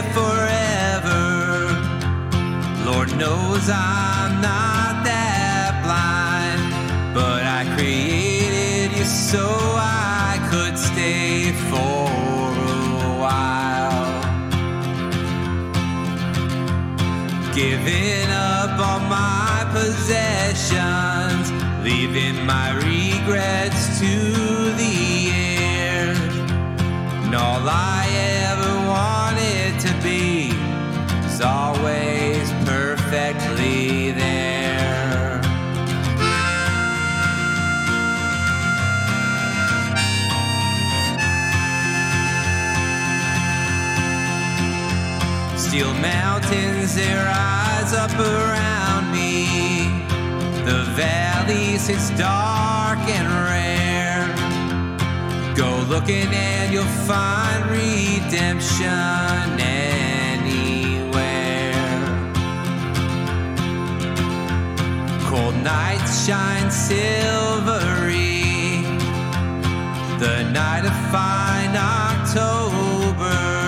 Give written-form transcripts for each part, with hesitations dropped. here forever. Lord knows I'm not that blind, but I created you so I could stay for a while. Giving up all my possessions, leaving my regrets to the air. And all I ever wanted to be is always perfectly there. Steel mountains, they rise up around me. The valley sits dark and rare. Go looking and you'll find redemption anywhere. Cold nights shine silvery, the night of fine October.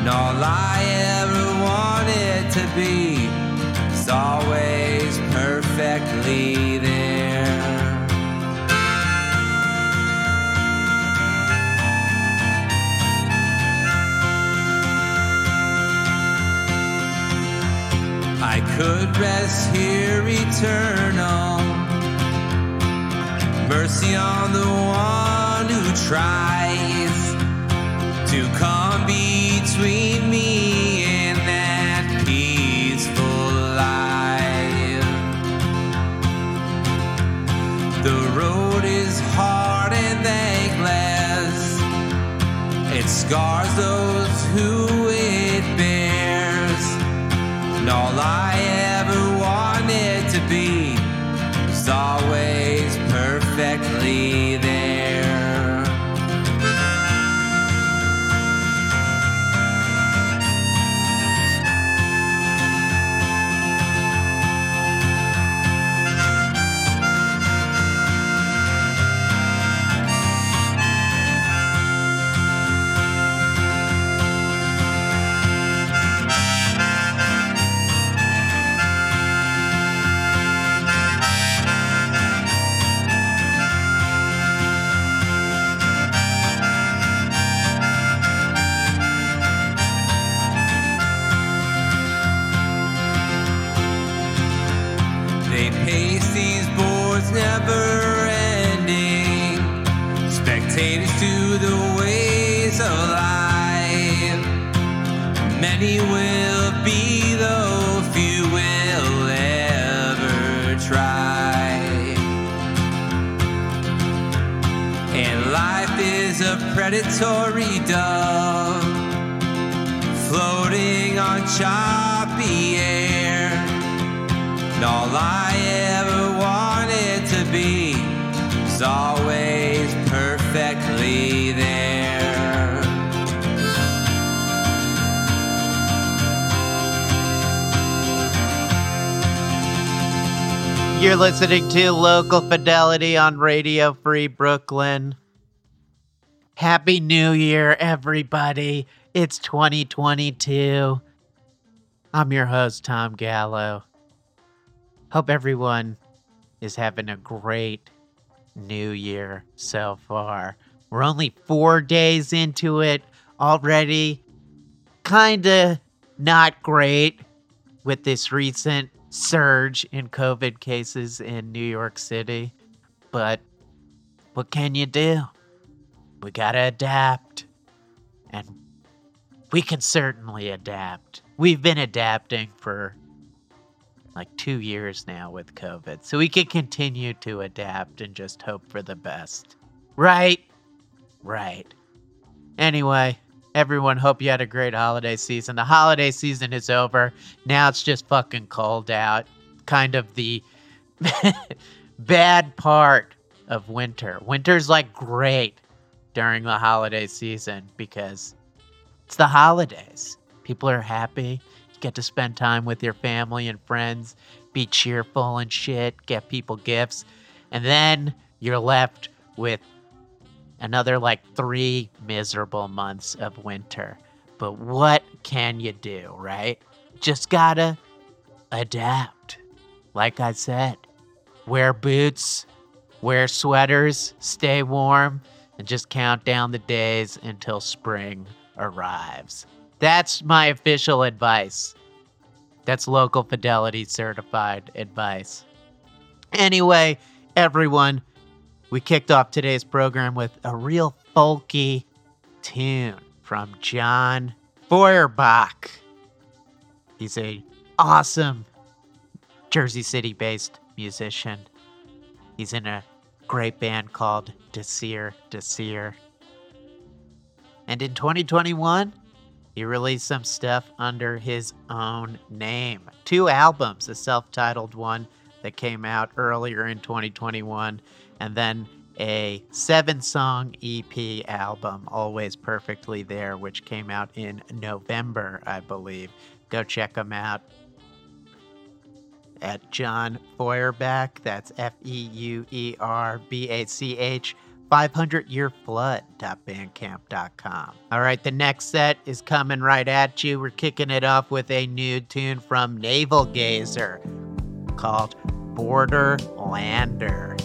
And all I ever wanted to be is always perfectly there. I could rest here eternal. Mercy on the one who tries to come between me and that peaceful life. The road is hard and thankless. It scars those who it bears. And all I ever wanted to be was always perfectly there. Never ending, spectators to the ways of life. Many will be, though few will ever try. And life is a predatory dove floating on choppy air. And all I ever wanted to be is always perfectly there. You're listening to Local Fidelity on Radio Free Brooklyn. Happy New Year, everybody. It's 2022. I'm your host, Tom Gallo. Hope everyone is having a great new year so far. We're only 4 days into it already. Kinda not great with this recent surge in COVID cases in New York City. But what can you do? We gotta adapt. And we can certainly adapt. We've been adapting for like 2 years now with COVID. So we can continue to adapt and just hope for the best. Right? Right. Anyway, everyone, hope you had a great holiday season. The holiday season is over. Now it's just fucking cold out. Kind of the bad part of winter. Winter's like great during the holiday season because it's the holidays. People are happy. Get to spend time with your family and friends, be cheerful and shit, get people gifts, and then you're left with another like 3 miserable months of winter. But what can you do, right? Just gotta adapt. Like I said, wear boots, wear sweaters, stay warm, and just count down the days until spring arrives. That's my official advice. That's Local Fidelity certified advice. Anyway, everyone, we kicked off today's program with a real folky tune from John Feuerbach. He's an awesome Jersey City-based musician. He's in a great band called Desir Desir. And in 2021, he released some stuff under his own name. 2 albums, a self-titled one that came out earlier in 2021, and then a 7-song EP album, Always Perfectly There, which came out in November, I believe. Go check him out at John Feuerbach. That's Feuerbach. 500yearflood.bandcamp.com. All right, the next set is coming right at you. We're kicking it off with a new tune from Naval Gazer called Borderlander.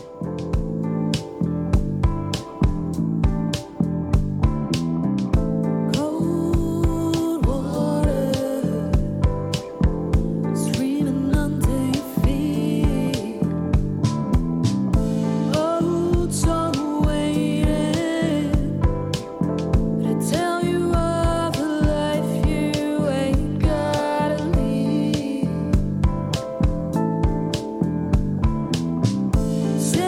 See?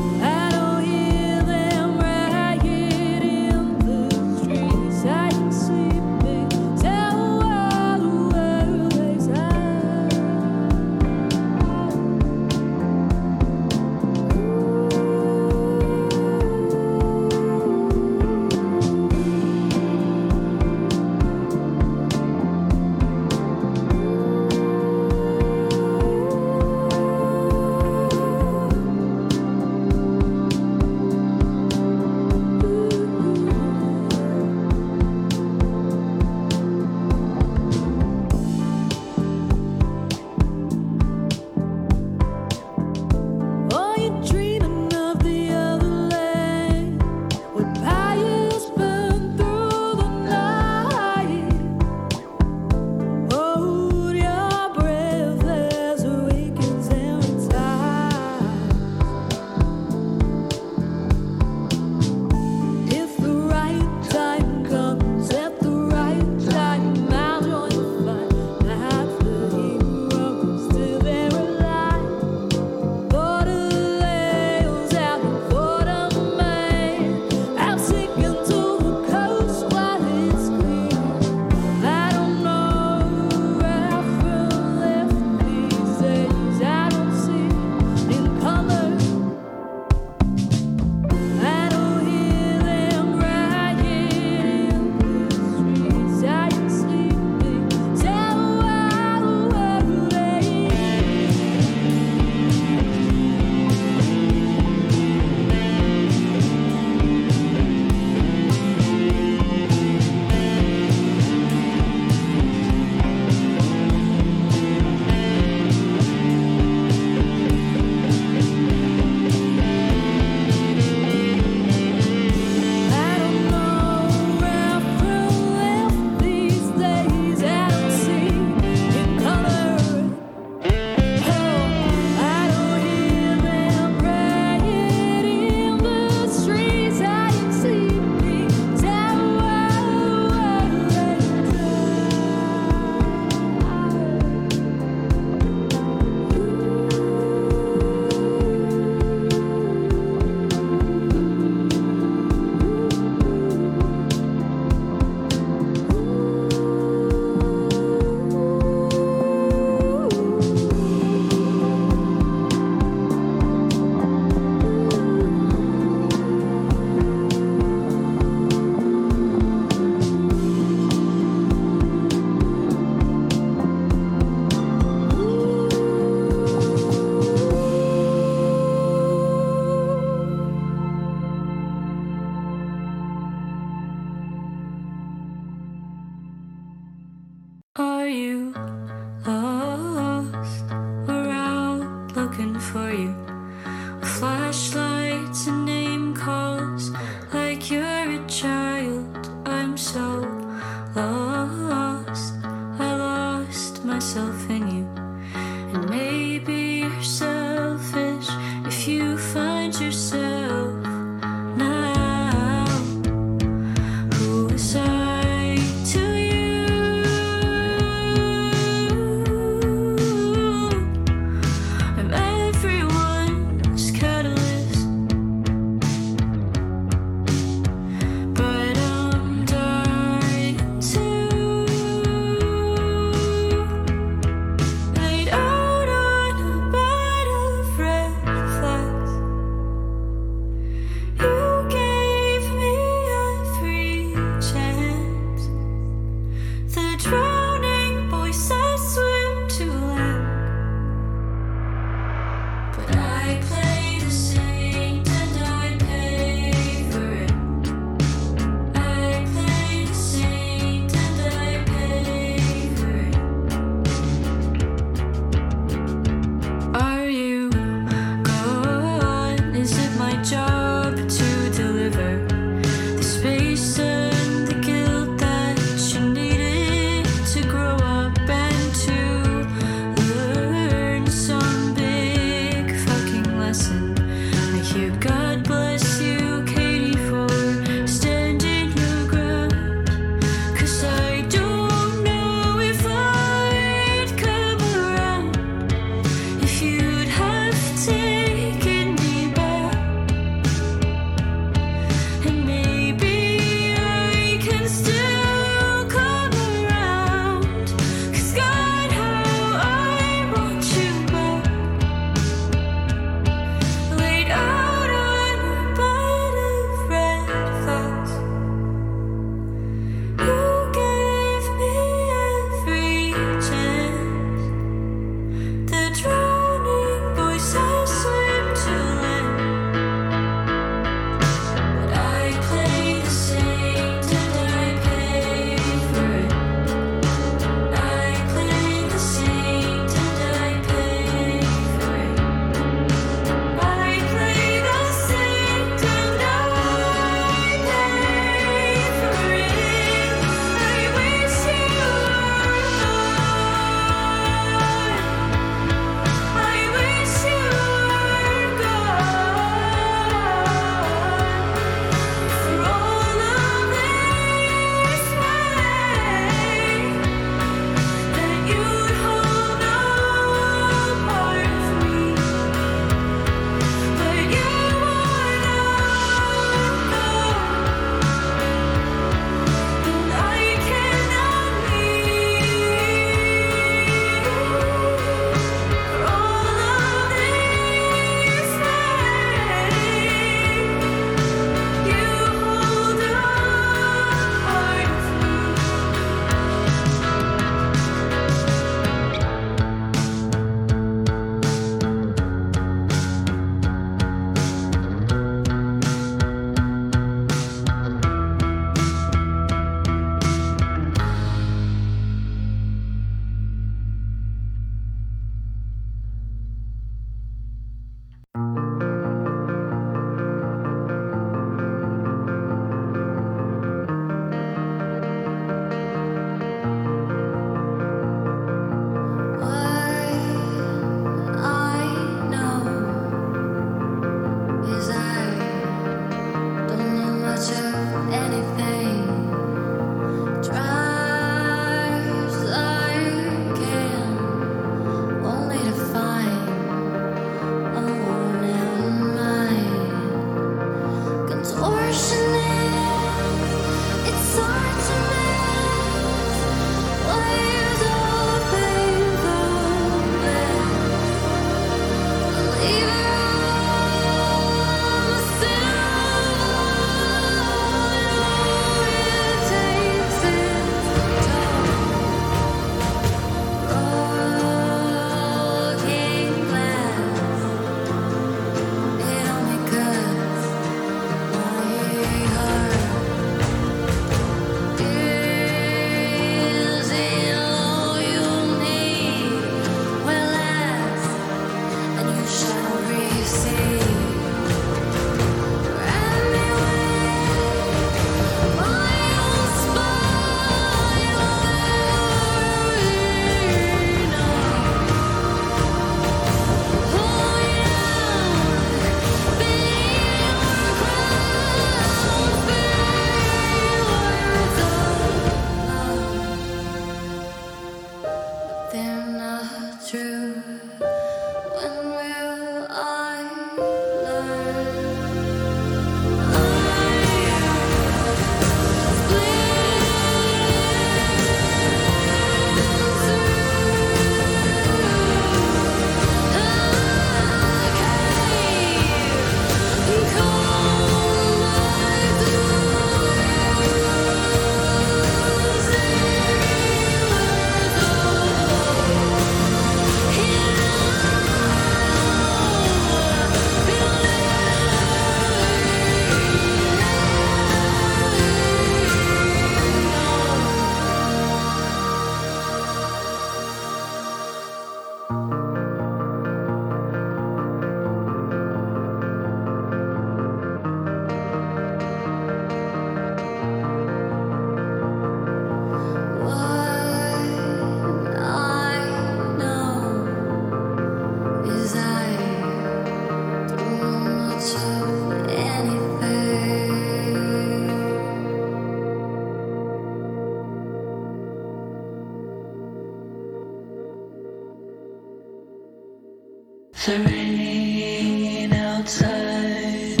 It's raining outside.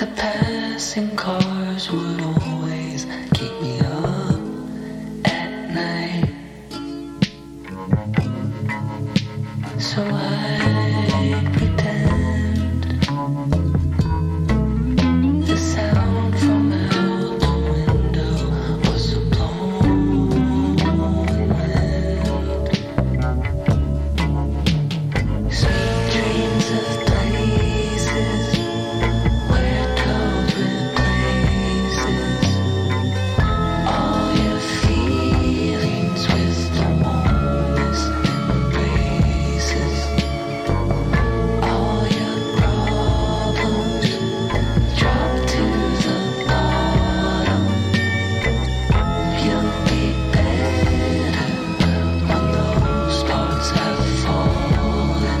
The passing cars would always keep me up at night. So I pretend the sound from out the window was a blowing wind. Sweet dreams of places where told with places. All your feelings with the warmest embraces. All your problems drop to the bottom. You'll be better when those thoughts have fallen down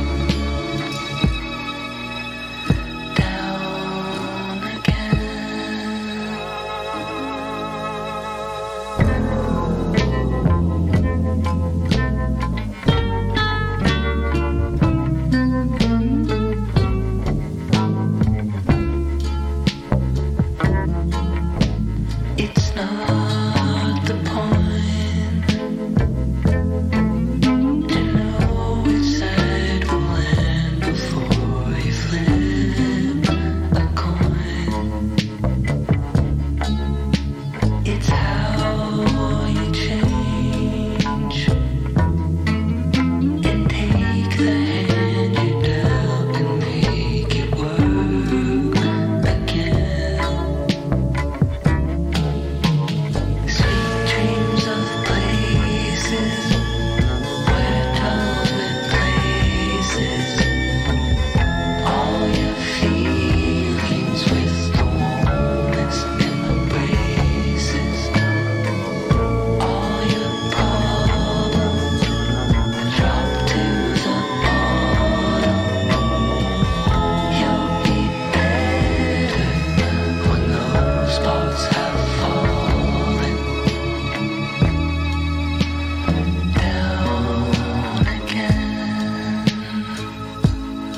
again. It's not the point to know which side will land before we flip a coin. It's how you change and take the hand you dealt and make it work again. Sweet dreams of places where told with places. All your feelings with the warmest embraces. All your problems drop to the bottom. You'll be better when those thoughts have fallen down again. Down again.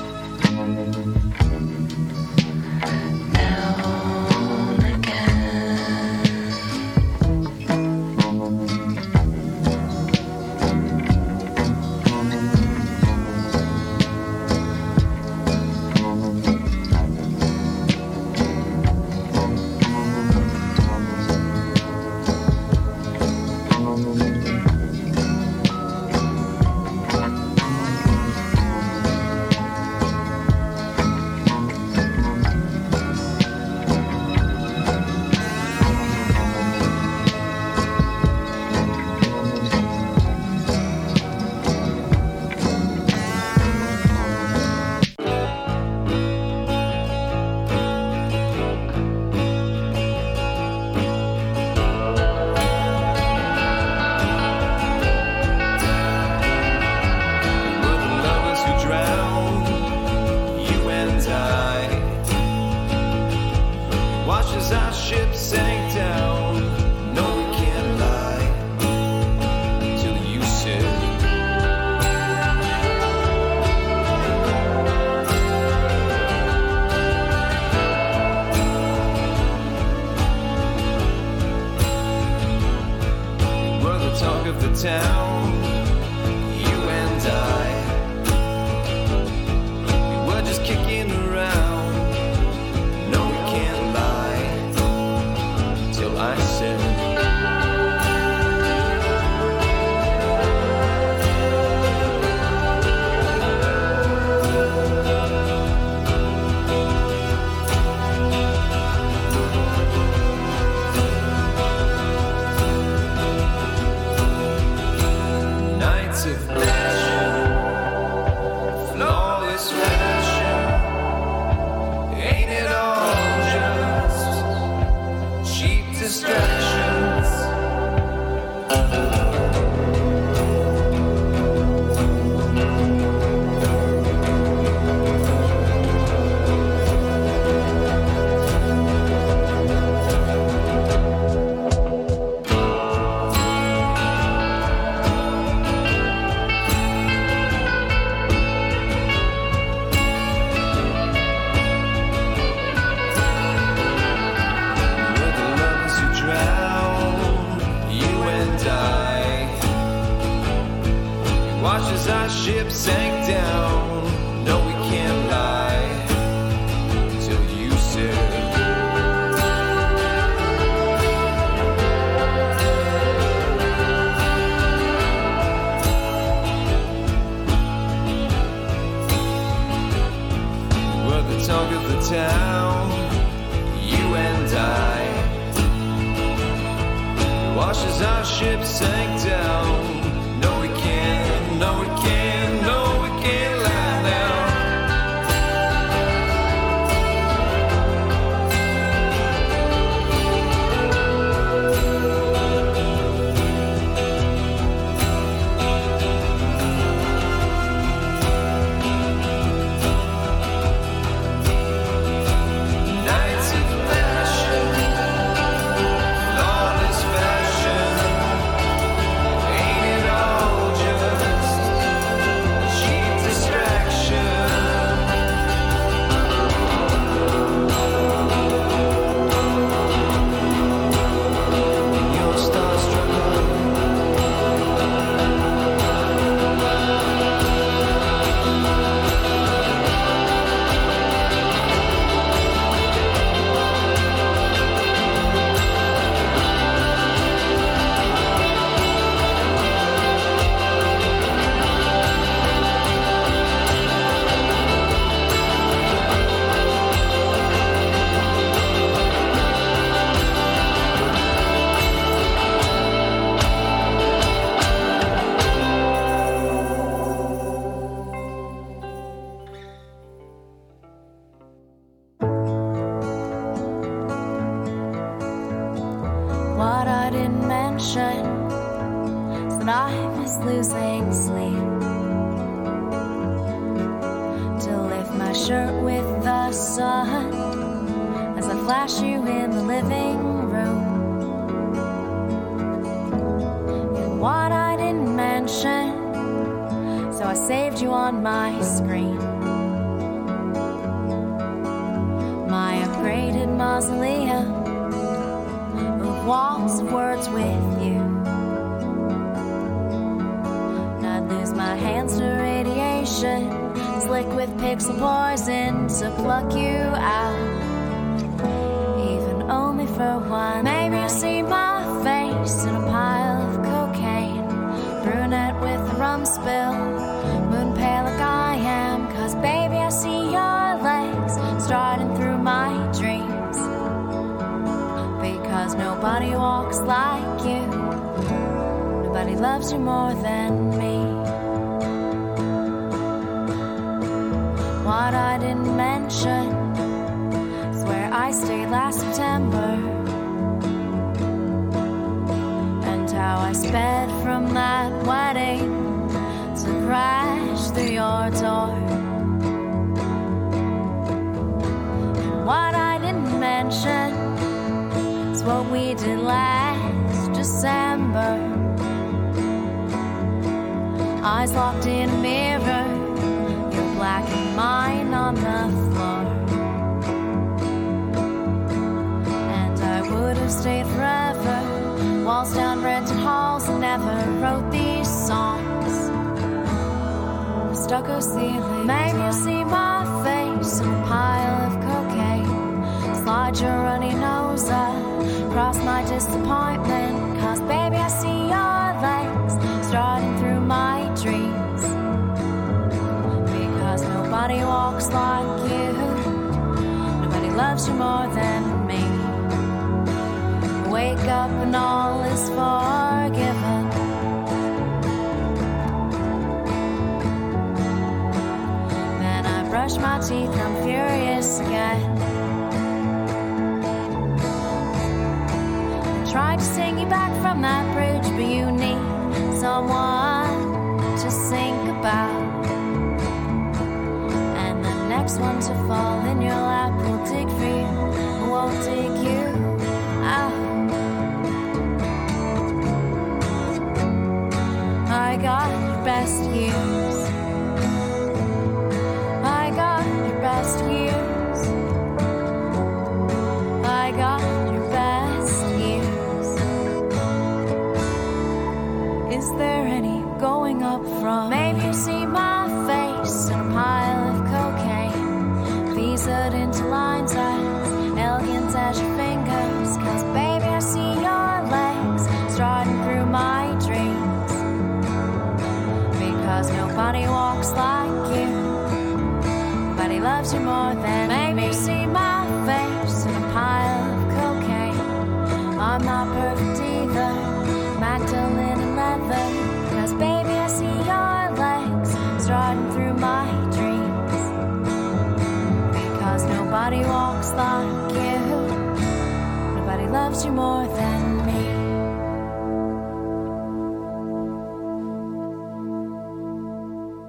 We're the lovers who drowned, you and I. Watch as our ship sank down. No, we can't lie till you said. We're the talk of the town, you and I. We were just kicking around. No, we can't lie till I said. tank down. No, we can't lie till you said. We're the talk of the town, you and I. Washes our ship, sank down. No, we can't lie down. Nights of passion, flawless fashion, ain't it all just what I didn't mention is that I was losing sleep to lift my shirt with the sun as I flash you in the living room. And what I didn't mention, so I saved you on my screen, my upgraded mausoleum, walls of words with you. And I'd lose my hands to radiation, slick with pixel poison to pluck you out, even only for one. Maybe you see my face in a pile of cocaine, brunette with a rum spill, moon pale like I am, 'cause baby I see your legs striding through my dreams. Because nobody walks like you, nobody loves you more than me. What I didn't mention is where I stayed last September, and how I sped from that wedding to crash through your door. And what I didn't mention, what we did last December, eyes locked in a mirror, your black and mine on the floor. And I would have stayed forever, walls down, rented halls, and never wrote these songs, stucco ceiling. Maybe you see my face in a pile of cocaine, slide your runny nose up across my disappointment, 'cause baby I see your legs striding through my dreams. Because nobody walks like you, nobody loves you more than me. Wake up and all is forgiven. Then I brush my teeth, I'm furious again. Tried to sing you back from that bridge, but you need someone to sing about. And the next one to fall in your lap will dig for you, won't dig you out. I got your best years, I got your best years, I got your best years. Is there any going up from? Maybe you see my he loves you more than me.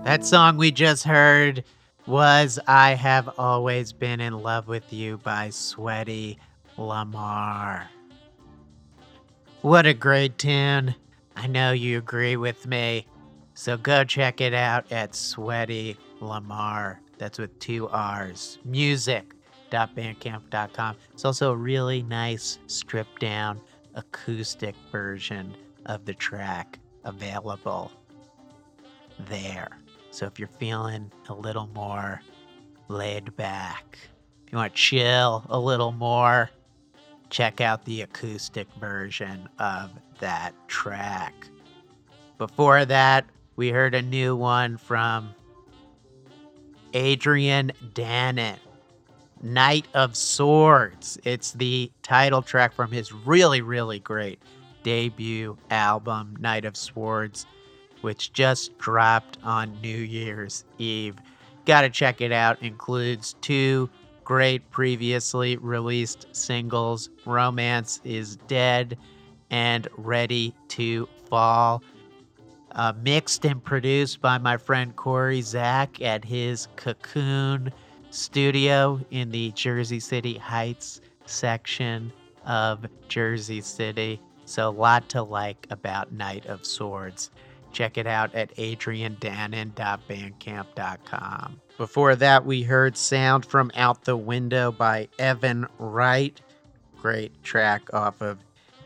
That song we just heard was I Have Always Been in Love with You by Sweaty Lamar. What a great tune. I know you agree with me. So go check it out at Sweaty Lamar. That's with two R's. Music.bandcamp.com. It's also a really nice stripped down acoustic version of the track available there. So if you're feeling a little more laid back, if you want to chill a little more, check out the acoustic version of that track. Before that, we heard a new one from Adrian Danett, Knight of Swords. It's the title track from his really, really great debut album, Knight of Swords, which just dropped on New Year's Eve. Gotta check it out. Includes two great previously released singles, Romance is Dead and Ready to Fall. Mixed and produced by my friend Corey Zach at his Cocoon Studio in the Jersey City Heights section of Jersey City. So a lot to like about Knight of Swords. Check it out at adriandannon.bandcamp.com. Before that, we heard Sound from Out the Window by Evan Wright. Great track off of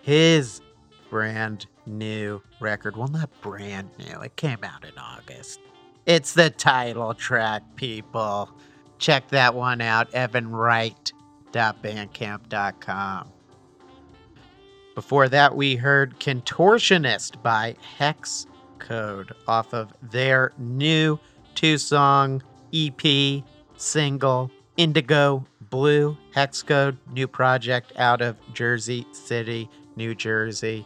his brand new record. Well, not brand new. It came out in August. It's the title track, people. Check that one out, evanwright.bandcamp.com. Before that, we heard Contortionist by Hex Code off of their new two-song EP single, Indigo Blue. Hex Code, new project out of Jersey City, New Jersey.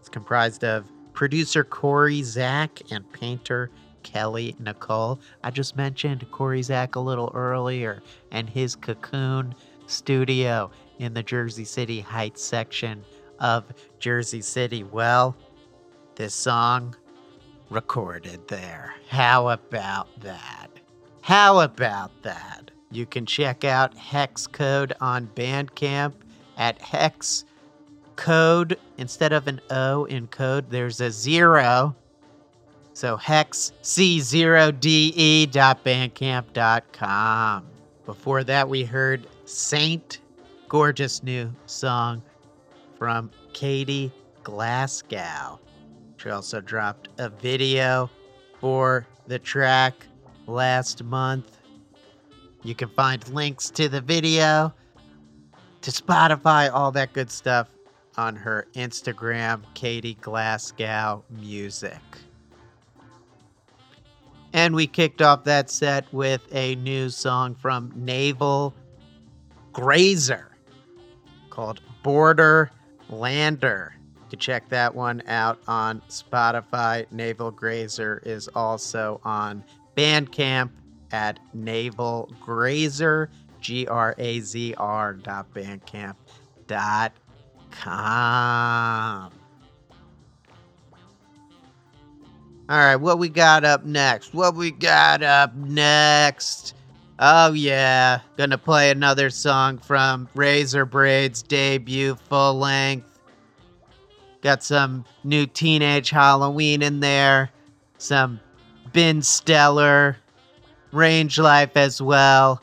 It's comprised of producer Corey Zach and painter Kelly Nicole. I just mentioned Corey Zach a little earlier and his Cocoon Studio in the Jersey City Heights section of Jersey City. Well, this song recorded there. How about that? How about that? You can check out Hex Code on Bandcamp at Hex Code. Instead of an O in code, there's a zero. So hexc0de.bandcamp.com. Before that, we heard Saint, gorgeous new song from Katie Glasgow. She also dropped a video for the track last month. You can find links to the video, to Spotify, all that good stuff on her Instagram, Katie Glasgow Music. And we kicked off that set with a new song from Naval Grazer called Border Lander. You can check that one out on Spotify. Naval Grazer is also on Bandcamp at Naval Grazer, GRAZR.bandcamp.com. All right, what we got up next? Oh, yeah. Gonna play another song from Razor Braids' debut full length. Got some new Teenage Halloween in there. Some Ben Steller, Range Life as well.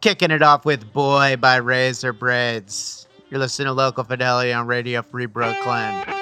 Kicking it off with Boy by Razor Braids. You're listening to Local Fidelity on Radio Free Brooklyn. Ooh,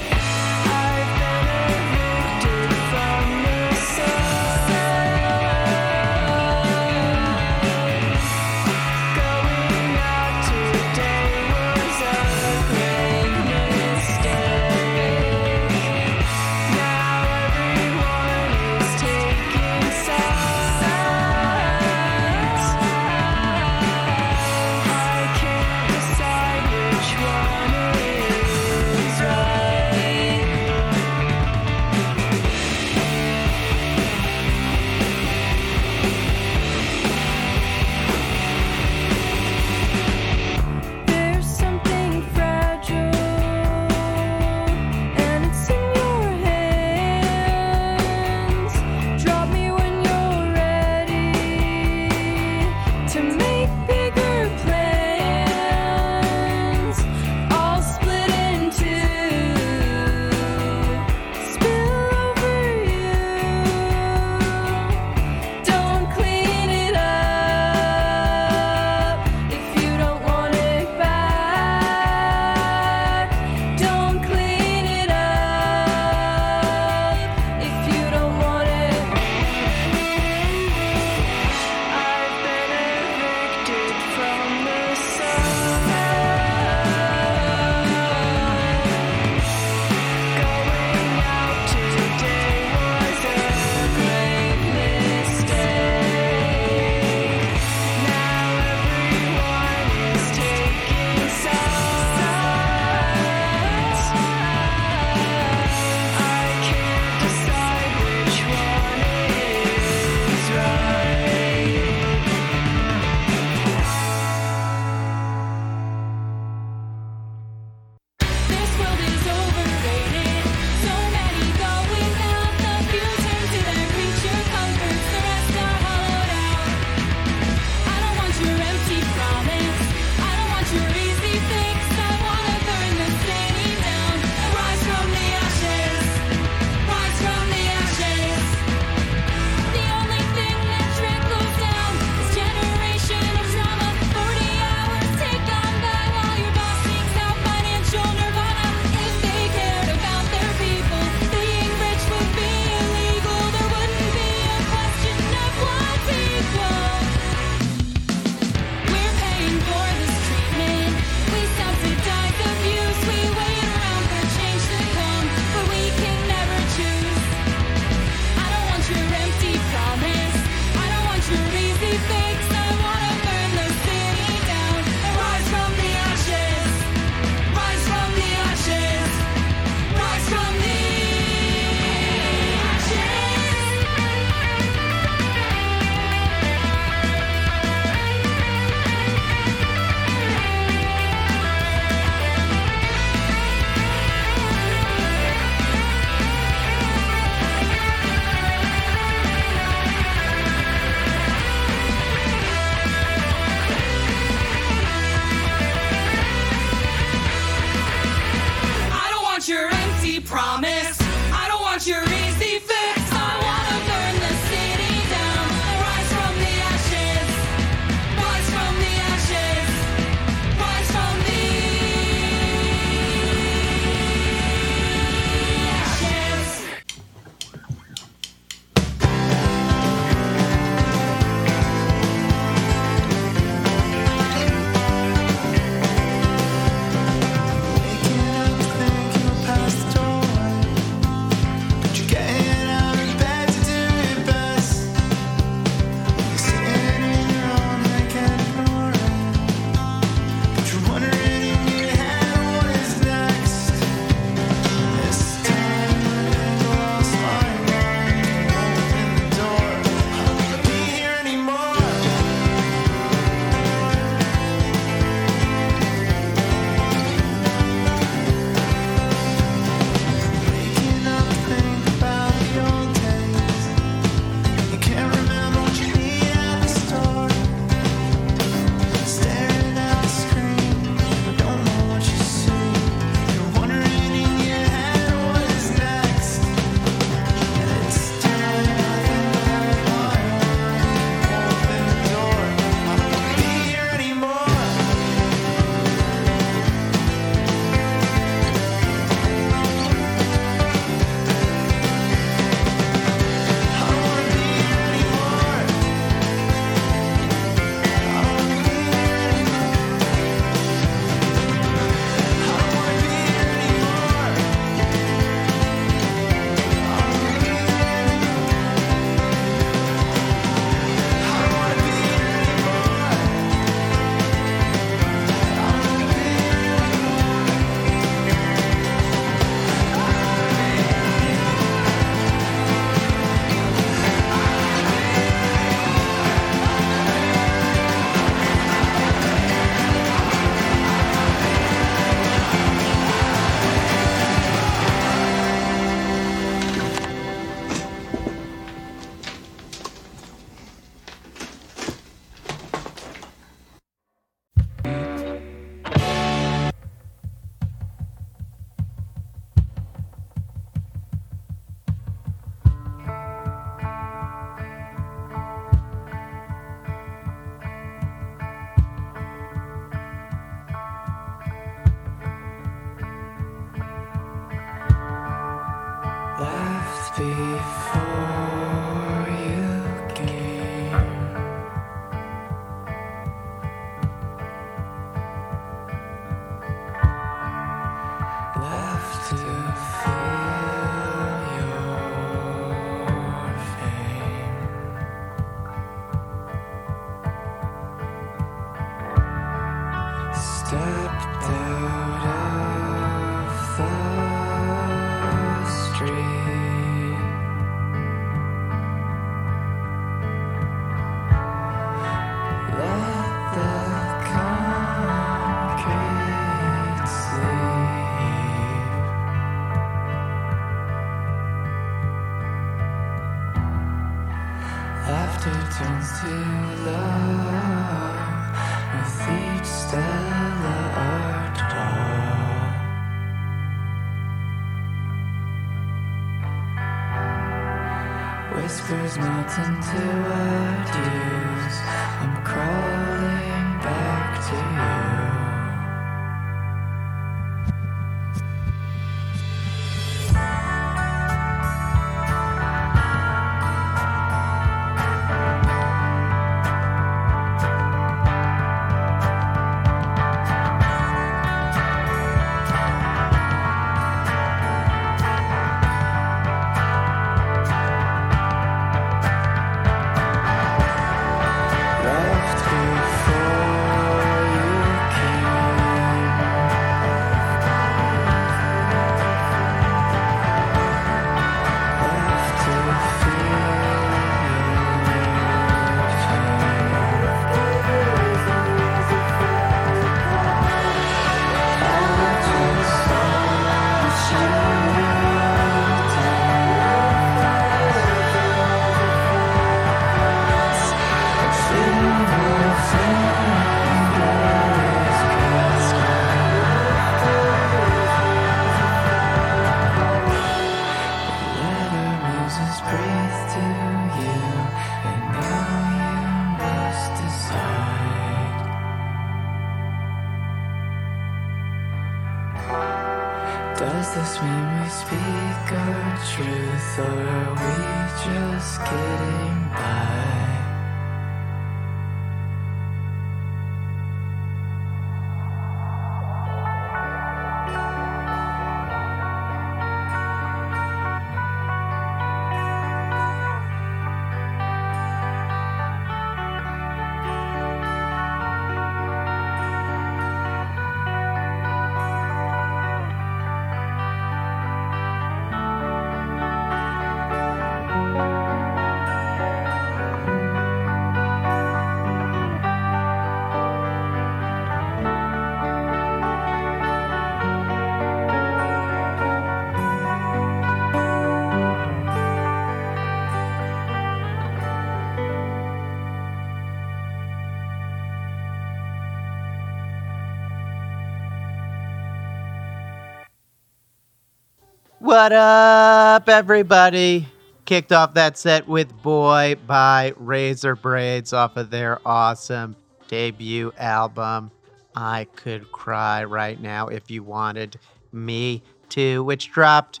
What up, everybody? Kicked off that set with Boy by Razor Braids off of their awesome debut album, I Could Cry Right Now If You Wanted Me To, which dropped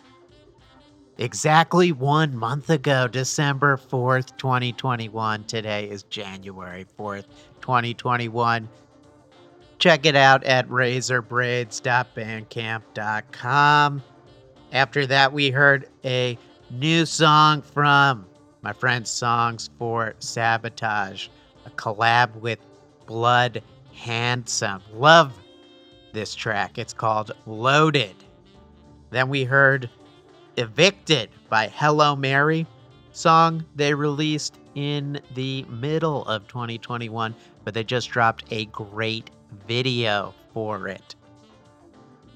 exactly 1 month ago, December 4th, 2021. Today is January 4th, 2021. Check it out at razorbraids.bandcamp.com. After that, we heard a new song from my friend Songs for Sabotage, a collab with Blood Handsome. Love this track. It's called Loaded. Then we heard Evicted by Hello Mary, song they released in the middle of 2021, but they just dropped a great video for it,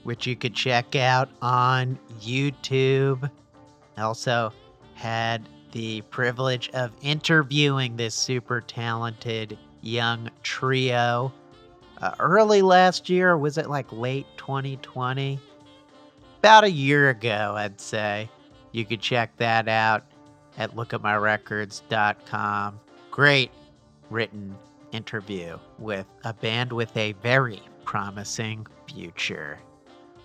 which you could check out on YouTube. I also had the privilege of interviewing this super talented young trio early last year. Was it like late 2020? About a year ago, I'd say. You could check that out at lookatmyrecords.com. Great written interview with a band with a very promising future.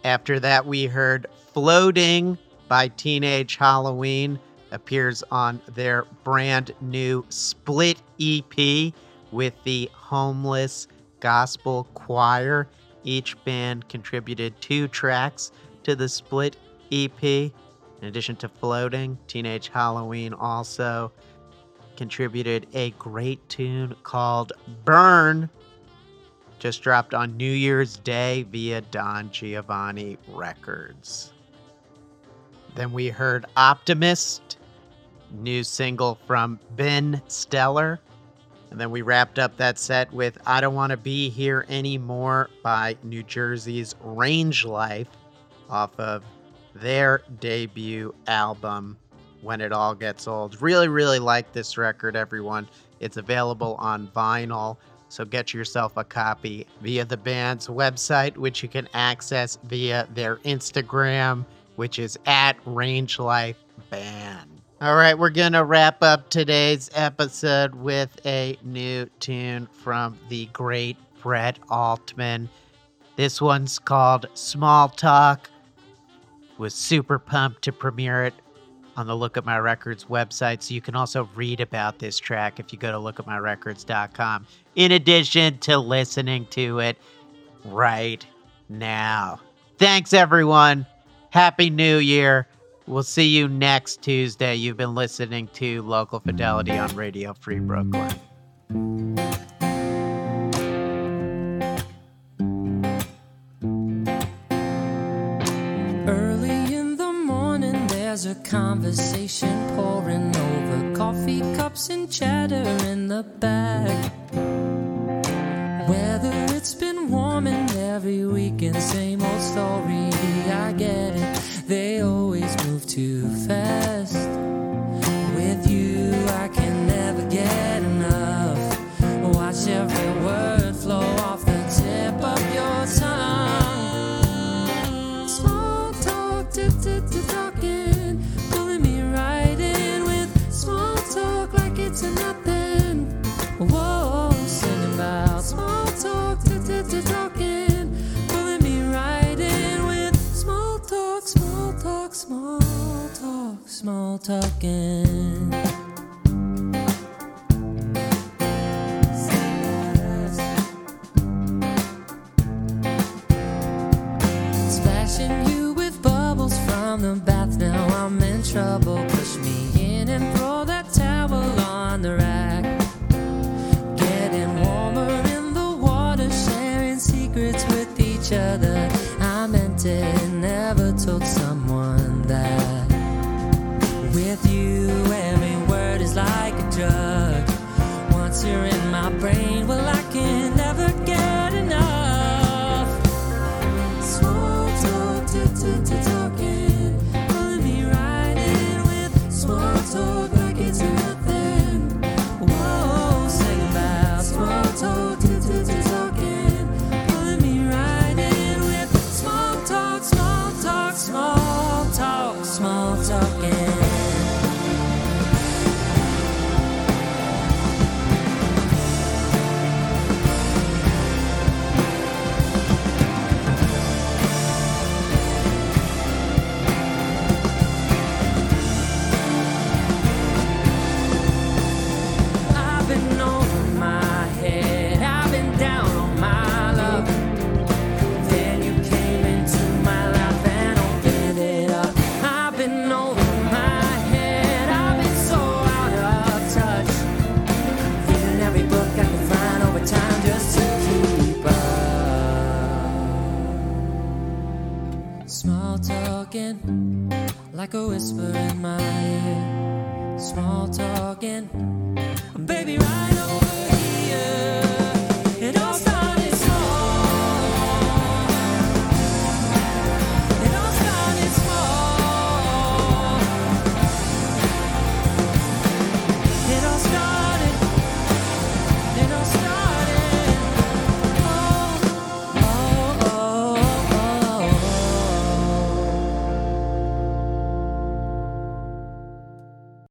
After that, we heard Floating by Teenage Halloween appears on their brand new split EP with the Homeless Gospel Choir. Each band contributed 2 tracks to the split EP. In addition to Floating, Teenage Halloween also contributed a great tune called Burn, just dropped on New Year's Day via Don Giovanni Records. Then we heard Optimist, new single from Ben Steller. And then we wrapped up that set with I Don't Want to Be Here Anymore by New Jersey's Range Life off of their debut album, When It All Gets Old. Really, really like this record, everyone. It's available on vinyl, so get yourself a copy via the band's website, which you can access via their Instagram, which is at Range Life Band. All right, we're going to wrap up today's episode with a new tune from the great Brett Altman. This one's called Small Talk. Was super pumped to premiere it on the Look at My Records website, so you can also read about this track if you go to lookatmyrecords.com, in addition to listening to it right now. Thanks, everyone. Happy New Year. We'll see you next Tuesday. You've been listening to Local Fidelity on Radio Free Brooklyn. A conversation pouring over coffee cups and chatter in the bag. Whether it's been warm and every weekend, same old story, I get it. They always move too fast. With you, I can never get enough. Watch every word flow off the tip of your tongue. Small talk, talking. To nothing. Whoa, singing about small talk, talking, pulling me right in with small talk, small talk, small talk, small talking. Splashing you with bubbles from the bath. Now I'm in trouble. Push me in and throw that towel on the rack. Getting warmer in the water, sharing secrets with each other. I meant it, never told someone that. With you, every word is like a drug. Once you're in my brain, well, I can never get enough. Small talk, talking, pulling me right in with small talk like it's enough. Like a whisper in my ear, small talking, baby.